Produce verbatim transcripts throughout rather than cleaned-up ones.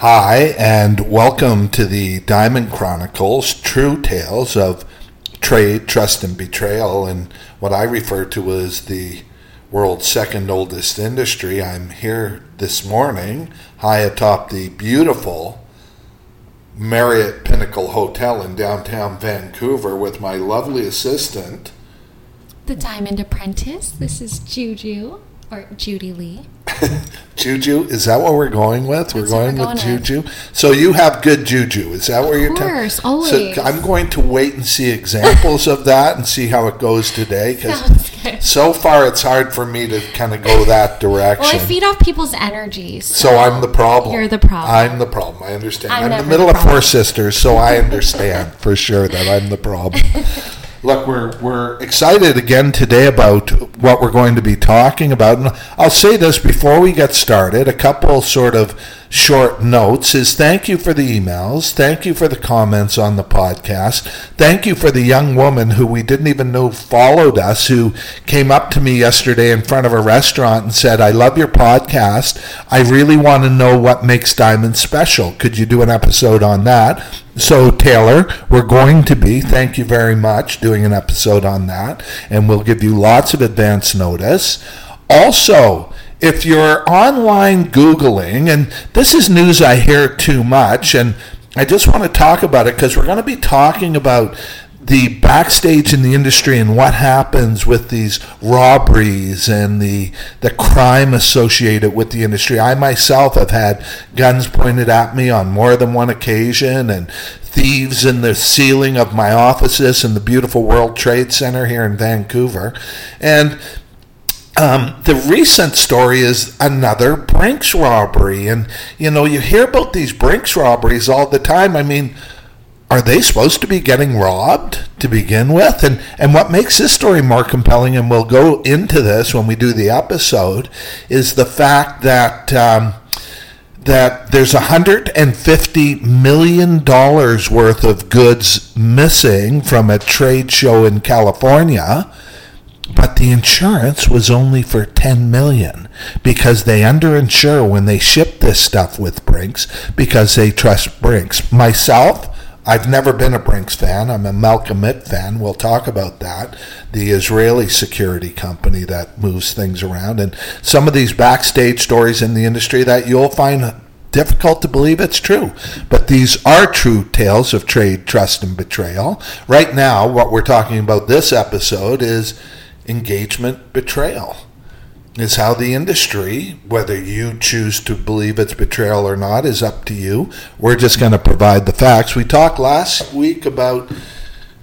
Hi, and welcome to the Diamond Chronicles, True Tales of Trade, Trust, and Betrayal, and what I refer to as the world's second oldest industry. I'm here this morning, high atop the beautiful Marriott Pinnacle Hotel in downtown Vancouver with my lovely assistant, the Diamond Apprentice. This is Juju, or Judy Lee. Juju, is that what we're going with? We're going, we're going with going Juju. With. So you have good Juju. Is that what you're talking? Of course, ta- always. So I'm going to wait and see examples of that and see how it goes today. Because so far it's hard for me to kind of go that direction. Well, I feed off people's energies. So, so I'm the problem. You're the problem. I'm the problem. I understand. I'm, I'm the middle the of four sisters, so I understand for sure that I'm the problem. Look, we're we're excited again today about what we're going to be talking about. And I'll say this before we get started, a couple sort of short notes is thank you for the emails. Thank you for the comments on the podcast. Thank you for the young woman who we didn't even know followed us, who came up to me yesterday in front of a restaurant and said, I love your podcast. I really want to know what makes Diamond special. Could you do an episode on that? So, Taylor, we're going to be, thank you very much, doing an episode on that, and we'll give you lots of advance notice. Also, if you're online Googling, and this is news I hear too much, and I just want to talk about it because we're going to be talking about the backstage in the industry and what happens with these robberies and the the crime associated with the industry. I myself have had guns pointed at me on more than one occasion, and thieves in the ceiling of my offices in the beautiful World Trade Center here in Vancouver. And Um, the recent story is another Brinks robbery. And, you know, you hear about these Brinks robberies all the time. I mean, are they supposed to be getting robbed to begin with? And, and what makes this story more compelling, and we'll go into this when we do the episode, is the fact that um, that there's one hundred fifty million dollars worth of goods missing from a trade show in California, but the insurance was only for ten million dollars because they underinsure when they ship this stuff with Brinks because they trust Brinks. Myself, I've never been a Brinks fan. I'm a Malcolm Mitt fan. We'll talk about that, the Israeli security company that moves things around. And some of these backstage stories in the industry that you'll find difficult to believe it's true, but these are true tales of trade, trust, and betrayal. Right now, what we're talking about this episode is engagement betrayal. Is how the industry, whether you choose to believe it's betrayal or not, is up to you. We're just going to provide the facts. We talked last week about,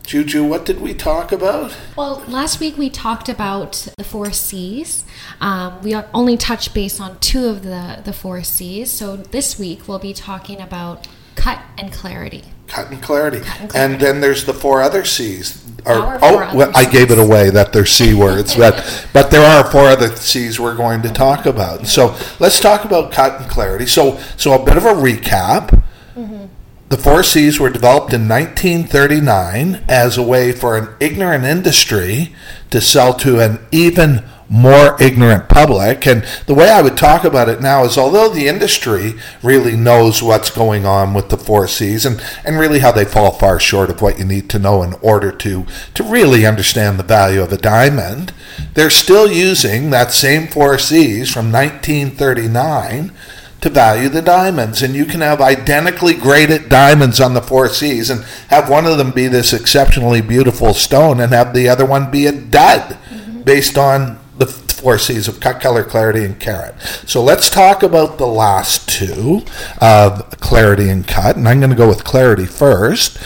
Juju, what did we talk about? Well, last week we talked about the four C's. Um, we only touched base on two of the, the four C's. So this week we'll be talking about cut and clarity. Cut and clarity. Cut and clarity. And then there's the four other C's. Or, oh, well, I gave it away that they're C words, but but there are four other C's we're going to talk about. So let's talk about cut and clarity. So so a bit of a recap. Mm-hmm. The four C's were developed in nineteen thirty-nine as a way for an ignorant industry to sell to an even more ignorant public. And the way I would talk about it now is, although the industry really knows what's going on with the four C's and, and really how they fall far short of what you need to know in order to, to really understand the value of a diamond, they're still using that same four C's from nineteen thirty-nine to value the diamonds. And you can have identically graded diamonds on the four C's and have one of them be this exceptionally beautiful stone and have the other one be a dud, mm-hmm. based on the four C's of cut, color, clarity, and carat. So let's talk about the last two of clarity and cut. And I'm going to go with clarity first.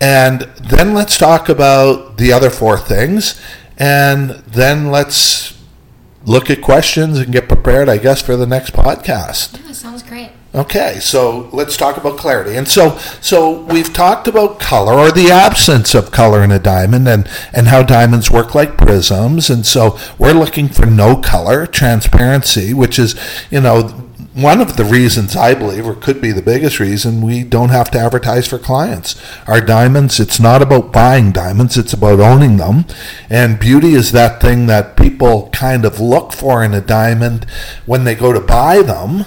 And then let's talk about the other four things. And then let's look at questions and get prepared, I guess, for the next podcast. Yeah, sounds great. Okay, so let's talk about clarity. And so so we've talked about color, or the absence of color in a diamond, and, and how diamonds work like prisms. And so we're looking for no color, transparency, which is, you know, one of the reasons I believe, or could be the biggest reason, we don't have to advertise for clients. Our diamonds, it's not about buying diamonds, it's about owning them. And beauty is that thing that people kind of look for in a diamond when they go to buy them.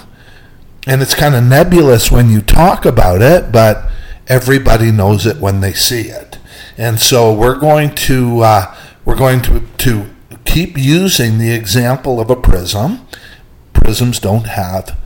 and it's kind of nebulous when you talk about it, but everybody knows it when they see it. And so we're going to uh, we're going to, to keep using the example of a prism. Prisms don't have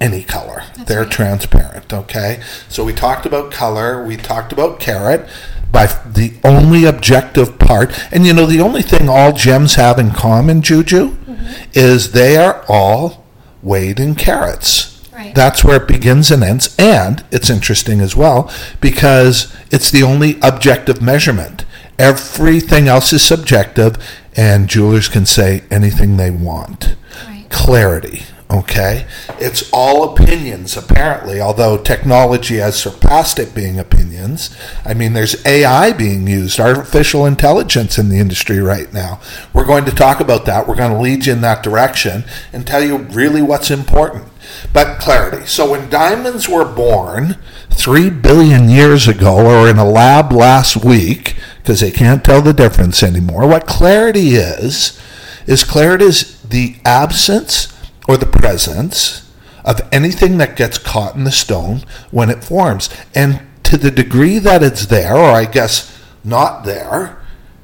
any color. That's They're right. transparent, okay? So we talked about color. We talked about carat. By the only objective part, and you know, the only thing all gems have in common, Juju, mm-hmm. is they are all weighed in carats. Right. That's where it begins and ends. And it's interesting as well because it's the only objective measurement. Everything else is subjective, and jewelers can say anything they want. Right. Clarity. Okay, it's all opinions apparently, although technology has surpassed it being opinions. I mean, there's A I being used, artificial intelligence in the industry right now. We're going to talk about that. We're going to lead you in that direction and tell you really what's important. But clarity. So when diamonds were born three billion years ago or in a lab last week, because they can't tell the difference anymore, what clarity is, is clarity is the absence or the presence of anything that gets caught in the stone when it forms. And to the degree that it's there, or I guess not there,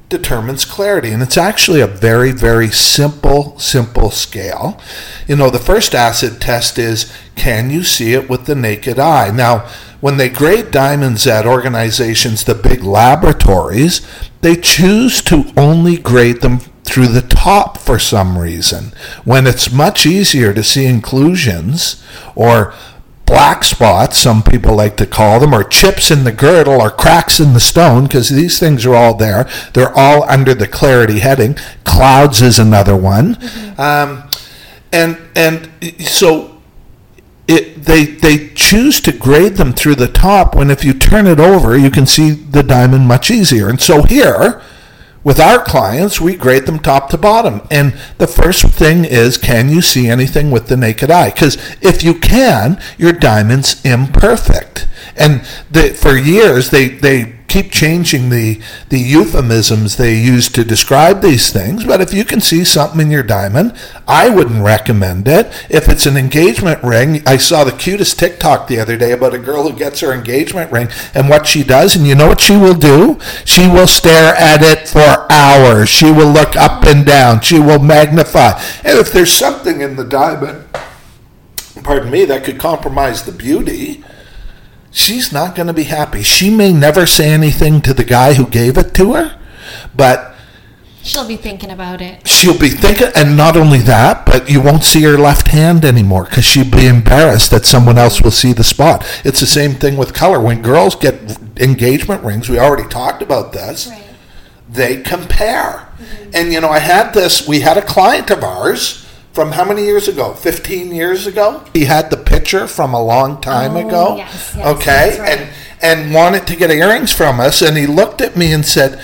determines clarity. And it's actually a very, very simple, simple scale. You know, the first acid test is, can you see it with the naked eye? Now, when they grade diamonds at organizations, the big laboratories, they choose to only grade them through the top for some reason, when it's much easier to see inclusions or black spots, some people like to call them, or chips in the girdle or cracks in the stone, because these things are all there. They're all under the clarity heading. Clouds is another one. Mm-hmm. Um, and and so it, they they choose to grade them through the top when if you turn it over, you can see the diamond much easier. And so here, with our clients, we grade them top to bottom. And the first thing is, can you see anything with the naked eye? Because if you can, your diamond's imperfect. And the, for years, they, they keep changing the, the euphemisms they use to describe these things. But if you can see something in your diamond, I wouldn't recommend it. If it's an engagement ring, I saw the cutest TikTok the other day about a girl who gets her engagement ring and what she does. And you know what she will do? She will stare at it for hours. She will look up and down. She will magnify. And if there's something in the diamond, pardon me, that could compromise the beauty, she's not going to be happy. She may never say anything to the guy who gave it to her, but she'll be thinking about it. She'll be thinking, and not only that, but you won't see her left hand anymore because she'll be embarrassed that someone else will see the spot. It's the same thing with color. When girls get engagement rings, we already talked about this, right. They compare. Mm-hmm. And, you know, I had this, we had a client of ours from how many years ago? fifteen years ago? He had the picture from a long time oh, ago. Yes, yes, okay. Right. And and wanted to get earrings from us. And he looked at me and said,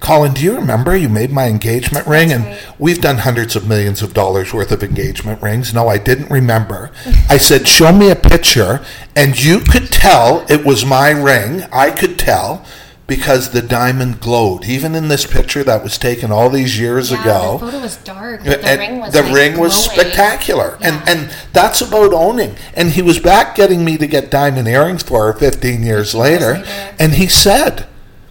Colin, do you remember you made my engagement ring? That's and right. We've done hundreds of millions of dollars worth of engagement rings. No, I didn't remember. I said, show me a picture. And you could tell it was my ring. I could tell, because the diamond glowed. Even in this picture that was taken all these years yeah, ago. The photo was dark. But the and ring was The like ring was glowing. Spectacular. Yeah. And and that's about owning. And he was back getting me to get diamond earrings for her fifteen years later. later. And he said,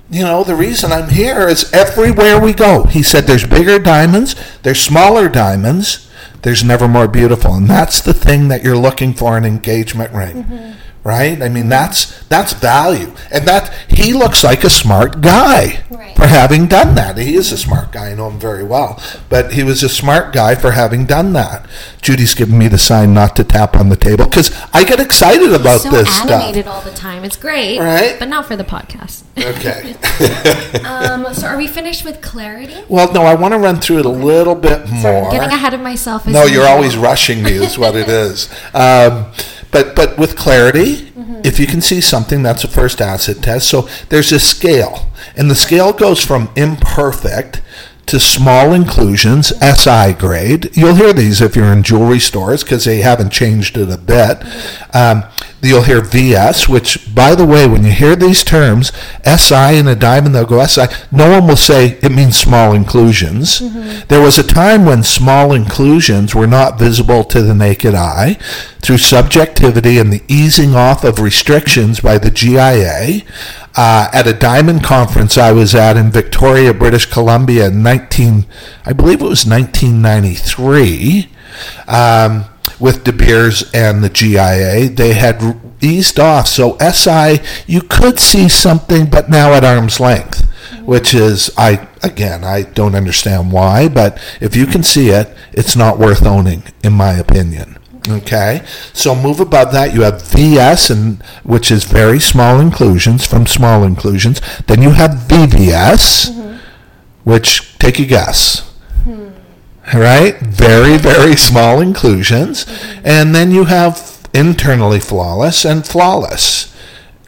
you know, the reason I'm here is everywhere we go. He said there's bigger diamonds, there's smaller diamonds, there's never more beautiful. And that's the thing that you're looking for in an engagement ring. Mm-hmm. Right? I mean, that's that's value. And that he looks like a smart guy right. for having done that. He is a smart guy. I know him very well. But he was a smart guy for having done that. Judy's giving me the sign not to tap on the table because I get excited He's about so this stuff. So animated all the time. It's great. Right? But not for the podcast. Okay. um, so are we finished with clarity? Well, no, I want to run through it a little bit more. So I'm getting ahead of myself. As no, you're well. always rushing me is what it is. Um But but with clarity, mm-hmm. if you can see something, that's a first acid test. So there's a scale, and the scale goes from imperfect to small inclusions, S I grade. You'll hear these if you're in jewelry stores because they haven't changed it a bit. Mm-hmm. Um, You'll hear V S, which, by the way, when you hear these terms, S I and a diamond, they'll go S I. No one will say it means small inclusions. Mm-hmm. There was a time when small inclusions were not visible to the naked eye through subjectivity and the easing off of restrictions by the G I A. Uh, at a diamond conference I was at in Victoria, British Columbia in nineteen, I believe it was nineteen ninety-three, um, with De Beers and the G I A, they had eased off. So S I, you could see something, but now at arm's length, which is, I again, I don't understand why, but if you can see it, it's not worth owning, in my opinion. Okay, so move above that. You have V S, and which is very small inclusions from small inclusions. Then you have V V S, mm-hmm. which, take a guess. Hmm. Right? Very, very small inclusions. Mm-hmm. And then you have internally flawless and flawless.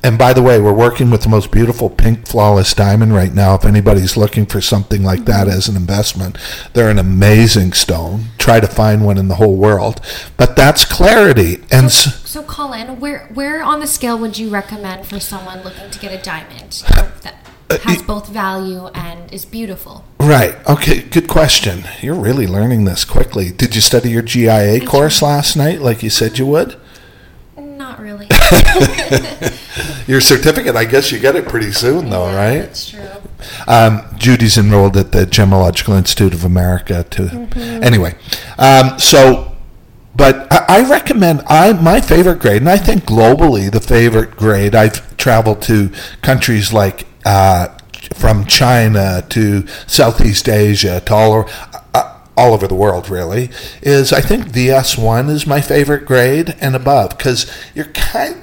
And by the way, we're working with the most beautiful pink flawless diamond right now. If anybody's looking for something like that as an investment, they're an amazing stone. Try to find one in the whole world. But that's clarity. And so, so Colin, where where on the scale would you recommend for someone looking to get a diamond that has both value and is beautiful? Right. Okay, good question. You're really learning this quickly. Did you study your G I A course last night like you said you would? Not really. Your certificate, I guess you get it pretty soon, though, yeah, right? That's true. Um, Judy's enrolled at the Gemological Institute of America, too. Mm-hmm. Anyway, um, so, but I, I recommend, I my favorite grade, and I think globally the favorite grade, I've traveled to countries like uh, from China to Southeast Asia to all over. all over the world, really, is I think V S one is my favorite grade and above, because you're kind of,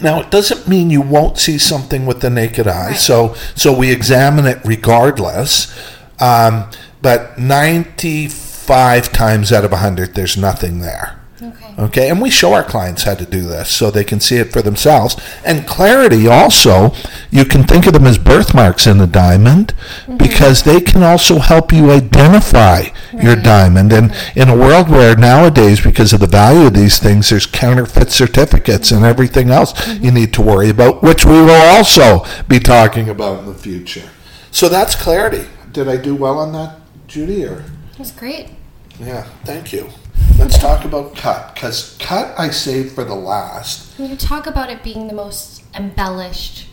now it doesn't mean you won't see something with the naked eye, so so we examine it regardless, um, but ninety-five times out of one hundred, there's nothing there. Okay. Okay, and we show our clients how to do this so they can see it for themselves. And clarity also, you can think of them as birthmarks in the diamond, mm-hmm. because they can also help you identify right. your diamond. And in a world where nowadays, because of the value of these things, there's counterfeit certificates mm-hmm. and everything else mm-hmm. you need to worry about, which we will also be talking about in the future. So that's clarity. Did I do well on that, Judy? Or? That's great. Yeah, thank you. Let's talk about cut, because cut I saved for the last. You talk about it being the most embellished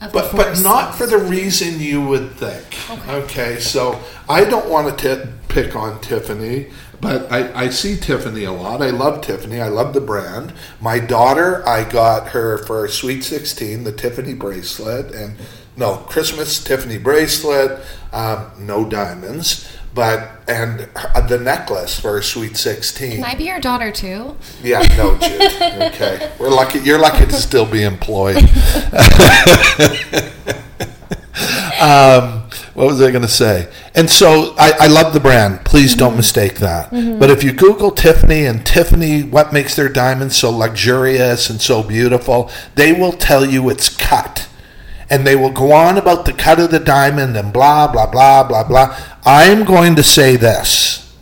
of but, the four But scenes. Not for the reason you would think. Okay, okay, so I don't want to t- pick on Tiffany, but I, I see Tiffany a lot. I love Tiffany. I love the brand. My daughter, I got her for Sweet sixteen, the Tiffany bracelet, and no, Christmas Tiffany bracelet, um, no diamonds. But, and the necklace for Sweet sixteen. Can I be your daughter, too? Yeah, no, Jude. Okay. We're lucky. You're lucky to still be employed. um, what was I going to say? And so, I, I love the brand. Please mm-hmm. don't mistake that. Mm-hmm. But if you Google Tiffany and Tiffany, what makes their diamonds so luxurious and so beautiful, they will tell you it's cut. And they will go on about the cut of the diamond and blah, blah, blah, blah, blah. I'm going to say this.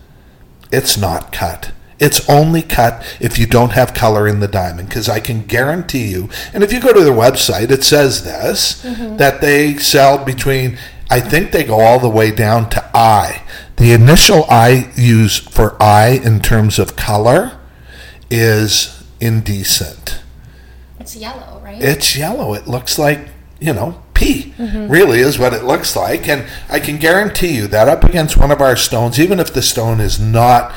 It's not cut. It's only cut if you don't have color in the diamond, because I can guarantee you, and if you go to their website, it says this, mm-hmm. that they sell between, I think they go all the way down to I. The initial I use for I in terms of color is indecent. It's yellow, right? It's yellow. It looks like, you know, pea mm-hmm. really is what it looks like. And I can guarantee you that up against one of our stones, even if the stone is not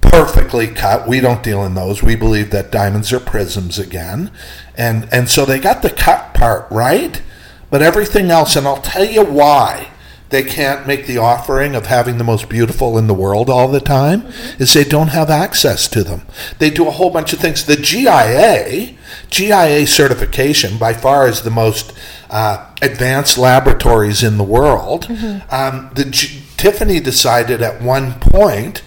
perfectly cut, we don't deal in those. We believe that diamonds are prisms again. And and so they got the cut part right, but everything else, and I'll tell you why they can't make the offering of having the most beautiful in the world all the time, mm-hmm. is they don't have access to them. They do a whole bunch of things. The G I A, G I A certification by far is the most uh, advanced laboratories in the world. Mm-hmm. Um, the G- Tiffany decided at one point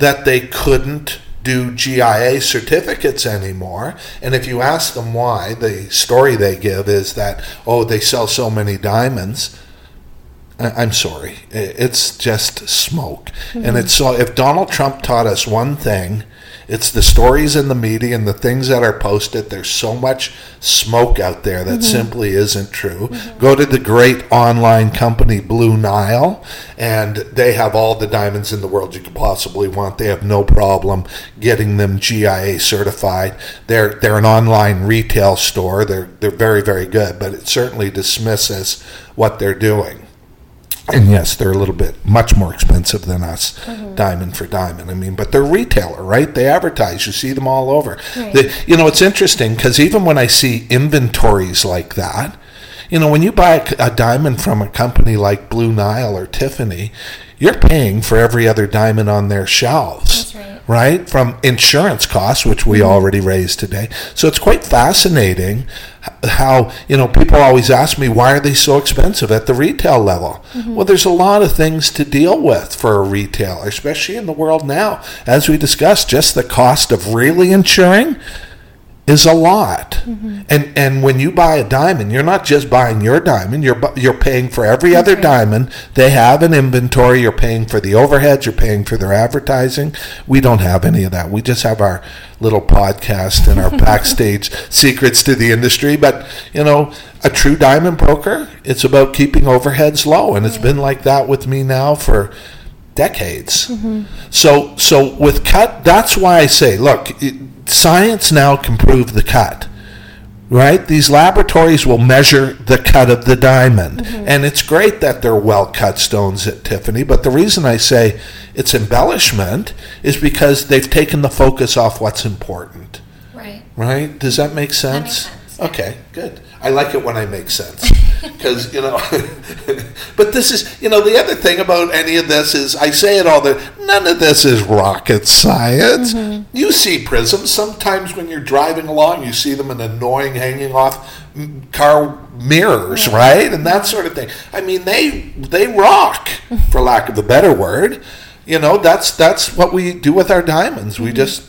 that they couldn't do G I A certificates anymore, and if you ask them why, the story they give is that, oh, they sell so many diamonds. I'm sorry. It's just smoke. Mm-hmm. And it's so, if Donald Trump taught us one thing, It's the stories in the media and the things that are posted. There's so much smoke out there that mm-hmm. simply isn't true. Mm-hmm. Go to the great online company Blue Nile, and they have all the diamonds in the world you could possibly want. They have no problem getting them G I A certified. They're they're an online retail store. They're they're very, very good, but it certainly dismisses what they're doing. And yes, they're a little bit much more expensive than us, mm-hmm. diamond for diamond. I mean, but they're retailer, right? They advertise. You see them all over. Right. They, you know, it's interesting because even when I see inventories like that, you know, when you buy a, a diamond from a company like Blue Nile or Tiffany, you're paying for every other diamond on their shelves. That's right. Right? From insurance costs, which we already raised today. So it's quite fascinating how, you know, people always ask me, why are they so expensive at the retail level? Mm-hmm. Well, there's a lot of things to deal with for a retailer, especially in the world now. As we discussed, just the cost of really insuring is a lot. Mm-hmm. And and when you buy a diamond, you're not just buying your diamond, you're you're paying for every other okay. diamond. They have an inventory, you're paying for the overheads, you're paying for their advertising. We don't have any of that. We just have our little podcast and our backstage secrets to the industry. But, you know, a true diamond broker, it's about keeping overheads low. And right. it's been like that with me now for decades. Mm-hmm. So so with cut, that's why I say, look, it, science now can prove the cut, right? These laboratories will measure the cut of the diamond. Mm-hmm. And it's great that they're well-cut stones at Tiffany, but the reason I say it's embellishment is because they've taken the focus off what's important. Right. Right? Does that make sense? That makes sense. Okay, good. I like it when I make sense. Because, you know, but this is, you know, the other thing about any of this is I say it all the none of this is rocket science. Mm-hmm. You see prisms. Sometimes when you're driving along, you see them in annoying hanging off car mirrors, yeah. right? And that sort of thing. I mean, they they rock, for lack of a better word. You know, that's that's what we do with our diamonds. Mm-hmm. We just...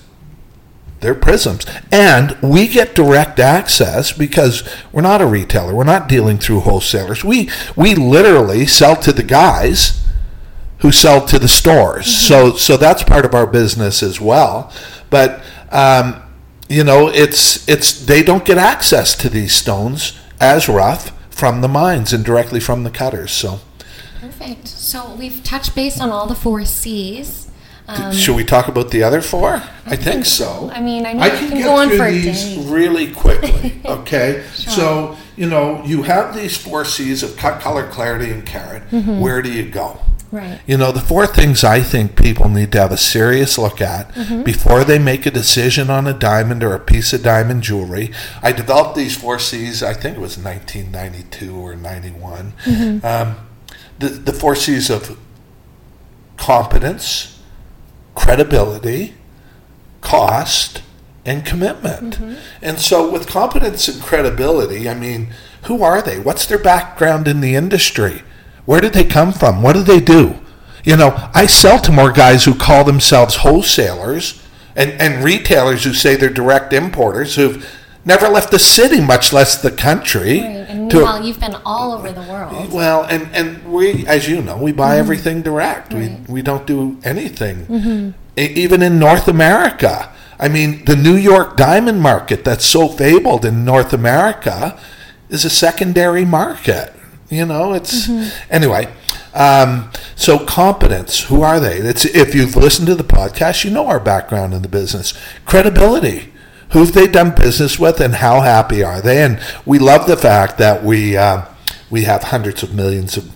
They're prisms. And we get direct access because we're not a retailer. We're not dealing through wholesalers. We we literally sell to the guys who sell to the stores. Mm-hmm. So so that's part of our business as well. But um, you know, it's it's they don't get access to these stones as rough from the mines and directly from the cutters. So perfect. So we've touched base on all the four C's. Um, Should we talk about the other four? I, I think, think so. I mean, I know I you can, can go on for a day. Really quickly, okay? Sure. So, you know, you have these four C's of cut, color, clarity, and carat. Mm-hmm. Where do you go? Right. You know, the four things I think people need to have a serious look at mm-hmm. before they make a decision on a diamond or a piece of diamond jewelry. I developed these four C's, I think it was nineteen ninety-two or ninety-one. Mm-hmm. Um, the, the four C's of competence, credibility, cost, and commitment. Mm-hmm. And so with competence and credibility, I mean, who are they? What's their background in the industry? Where did they come from? What do they do? You know, I sell to more guys who call themselves wholesalers and, and retailers who say they're direct importers who've never left the city, much less the country. Right. And meanwhile, you've been all over the world. Well, and, and we, as you know, we buy mm-hmm. everything direct. Right. We we don't do anything, mm-hmm. e- even in North America. I mean, the New York diamond market that's so fabled in North America is a secondary market. You know, it's mm-hmm. anyway. Um, so competence, who are they? It's, if you've listened to the podcast, you know our background in the business. Credibility. Who have they done business with, and how happy are they? And we love the fact that we uh, we have hundreds of millions of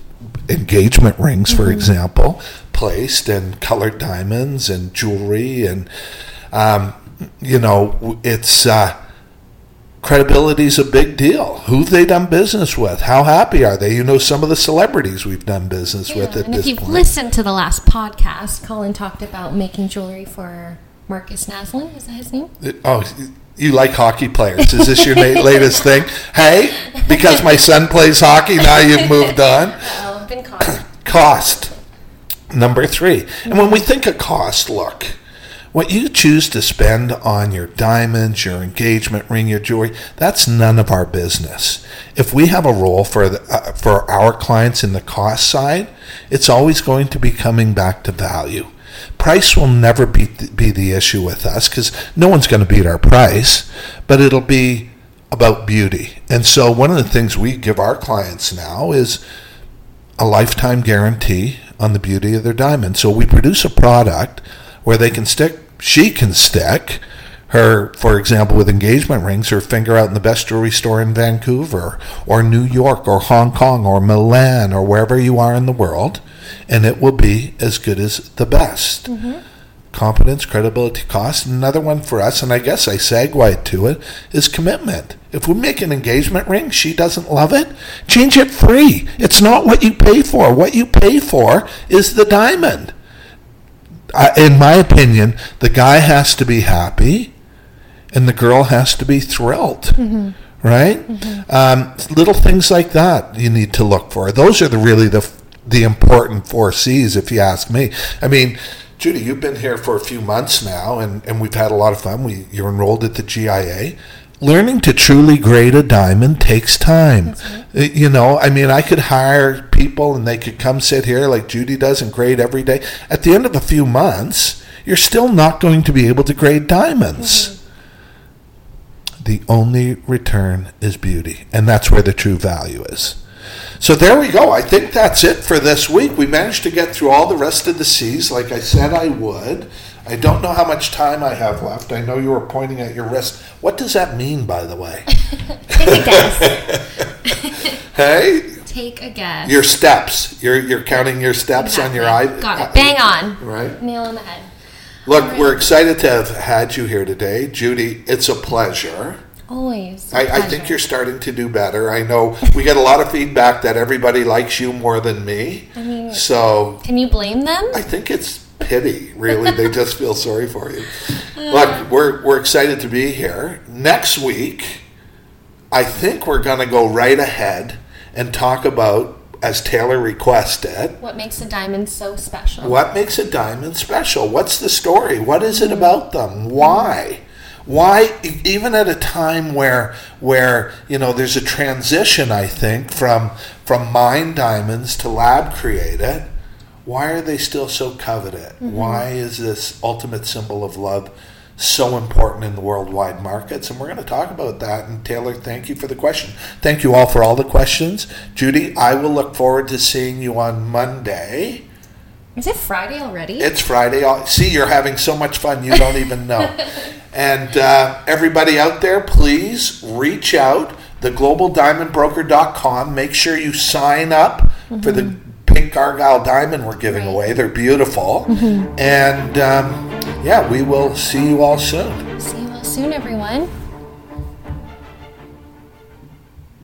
engagement rings, for mm-hmm. example, placed, and colored diamonds and jewelry, and um, you know, it's uh, credibility is a big deal. Who have they done business with? How happy are they? You know, some of the celebrities we've done business yeah, with at and this point. And if you've point. listened to the last podcast, Colin talked about making jewelry for Marcus Naslund, is that his name? Oh, you like hockey players. Is this your na- latest thing? Hey, because my son plays hockey, now you've moved on. Oh, I've been caught. Cost, number three. Mm-hmm. And when we think of cost, look, what you choose to spend on your diamonds, your engagement ring, your jewelry, that's none of our business. If we have a role for, the, uh, for our clients in the cost side, it's always going to be coming back to value. Price will never be be the issue with us, because no one's going to beat our price, but it'll be about beauty. And so one of the things we give our clients now is a lifetime guarantee on the beauty of their diamond. So we produce a product where they can stick, she can stick her, for example, with engagement rings, her finger out in the best jewelry store in Vancouver or New York or Hong Kong or Milan or wherever you are in the world, and it will be as good as the best. Mm-hmm. Competence, credibility, cost. Another one for us, and I guess I segue to it, is commitment. If we make an engagement ring, she doesn't love it, change it free. It's not what you pay for. What you pay for is the diamond. I, in my opinion, the guy has to be happy, and the girl has to be thrilled, mm-hmm. right? Mm-hmm. Um, little things like that you need to look for. Those are the really the the important four C's, if you ask me. I mean, Judy, you've been here for a few months now, and, and we've had a lot of fun. We You're enrolled at the G I A. Learning to truly grade a diamond takes time. Right. You know, I mean, I could hire people, and they could come sit here like Judy does and grade every day. At the end of a few months, you're still not going to be able to grade diamonds. Mm-hmm. The only return is beauty, and that's where the true value is. So there we go. I think that's it for this week. We managed to get through all the rest of the C's like I said I would. I don't know how much time I have left. I know you were pointing at your wrist. What does that mean, by the way? Take a guess. Hey? Take a guess. Your steps. You're you're counting your steps exactly. On your eye. Got it. Bang on. Right? Nail on the head. Look, right. We're excited to have had you here today. Judy, it's a pleasure. Always. I, I think you're starting to do better. I know we get a lot of feedback that everybody likes you more than me. I mean, so can you blame them? I think it's pity, really. They just feel sorry for you. Look, we're we're excited to be here. Next week, I think we're going to go right ahead and talk about, as Taylor requested, what makes a diamond so special? What makes a diamond special? What's the story? What is it about them? Why? Why, even at a time where, where you know, there's a transition, I think, from from mined diamonds to lab-created, why are they still so coveted? Mm-hmm. Why is this ultimate symbol of love so important in the worldwide markets? And we're going to talk about that. And Taylor, thank you for the question. Thank you all for all the questions. Judy, I will look forward to seeing you on Monday. Is it Friday already? It's Friday. See, you're having so much fun, you don't even know. And uh, everybody out there, please reach out, the global diamond broker dot com. Make sure you sign up mm-hmm. for the pink Argyle diamond we're giving right. away. They're beautiful. Mm-hmm. And um, yeah, we will see you all soon. See you all soon, everyone.